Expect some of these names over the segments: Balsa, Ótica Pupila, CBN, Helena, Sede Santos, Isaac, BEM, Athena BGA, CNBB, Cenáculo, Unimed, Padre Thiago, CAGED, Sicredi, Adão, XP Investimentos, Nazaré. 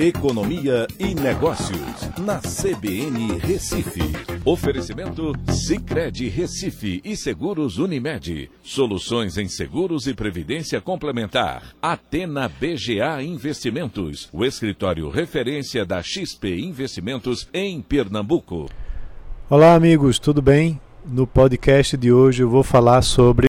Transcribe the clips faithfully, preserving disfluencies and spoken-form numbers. Economia e Negócios, na C B N Recife. Oferecimento Sicredi Recife e Seguros Unimed. Soluções em seguros e previdência complementar. Athena B G A Investimentos, o escritório referência da X P Investimentos em Pernambuco. Olá amigos, tudo bem? No podcast de hoje eu vou falar sobre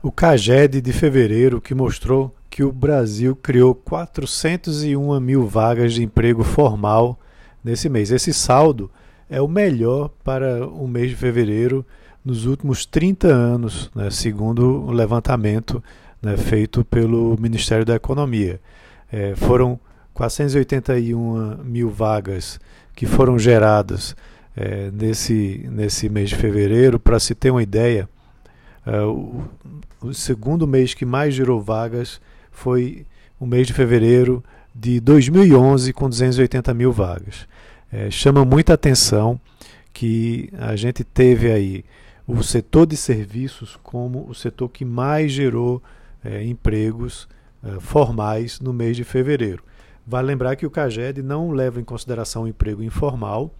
o CAGED de fevereiro, que mostrou que o Brasil criou quatrocentas e uma mil vagas de emprego formal nesse mês. Esse saldo é o melhor para o mês de fevereiro nos últimos trinta anos, né, segundo o levantamento, né, feito pelo Ministério da Economia. É, foram quatrocentas e oitenta e uma mil vagas que foram geradas é, nesse, nesse mês de fevereiro. Para se ter uma ideia, é, o, o segundo mês que mais gerou vagas foi o mês de fevereiro de dois mil e onze, com duzentas e oitenta mil vagas. É, chama muita atenção que a gente teve aí o setor de serviços como o setor que mais gerou é, empregos é, formais no mês de fevereiro. Vale lembrar que o CAGED não leva em consideração o emprego informal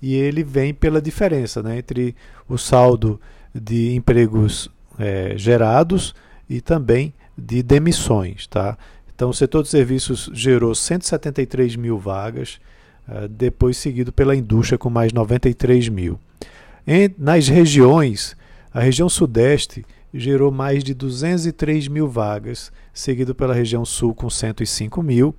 e ele vem pela diferença, né, entre o saldo de empregos é, gerados e também de demissões, tá? Então o setor de serviços gerou cento e setenta e três mil vagas, depois seguido pela indústria com mais noventa e três mil. E nas regiões, a região sudeste gerou mais de duzentas e três mil vagas, seguido pela região sul com cento e cinco mil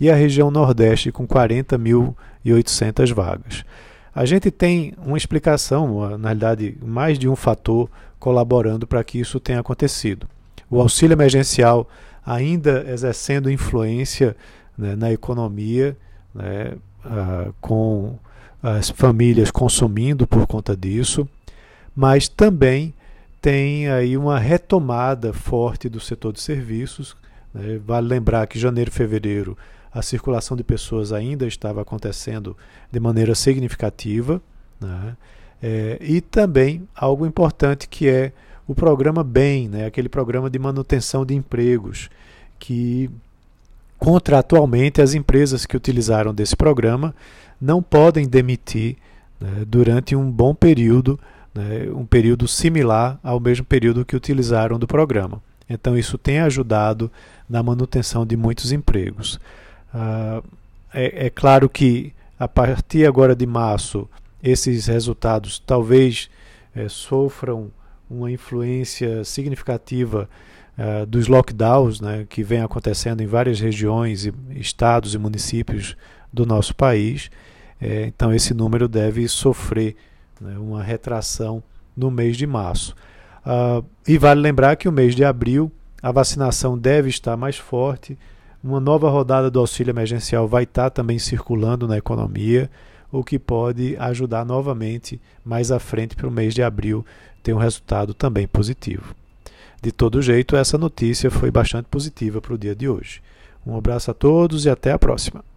e a região nordeste com quarenta mil e oitocentas vagas. A gente tem uma explicação, na realidade mais de um fator colaborando para que isso tenha acontecido. O auxílio emergencial ainda exercendo influência, né, na economia, né, ah, com as famílias consumindo por conta disso, mas também tem aí uma retomada forte do setor de serviços, né. Vale lembrar que janeiro e fevereiro a circulação de pessoas ainda estava acontecendo de maneira significativa, né. É, e também algo importante que é o programa BEM, né, aquele programa de manutenção de empregos, que contratualmente as empresas que utilizaram desse programa não podem demitir, né, durante um bom período, né, um período similar ao mesmo período que utilizaram do programa. Então isso tem ajudado na manutenção de muitos empregos. Ah, é, é claro que a partir agora de março esses resultados talvez é, sofram uma influência significativa uh, dos lockdowns, né, que vem acontecendo em várias regiões, e estados e municípios do nosso país. É, então esse número deve sofrer, né, uma retração no mês de março. Uh, e vale lembrar que o mês de abril a vacinação deve estar mais forte, uma nova rodada do auxílio emergencial vai estar também circulando na economia, o que pode ajudar novamente mais à frente para o mês de abril ter um resultado também positivo. De todo jeito, essa notícia foi bastante positiva para o dia de hoje. Um abraço a todos e até a próxima.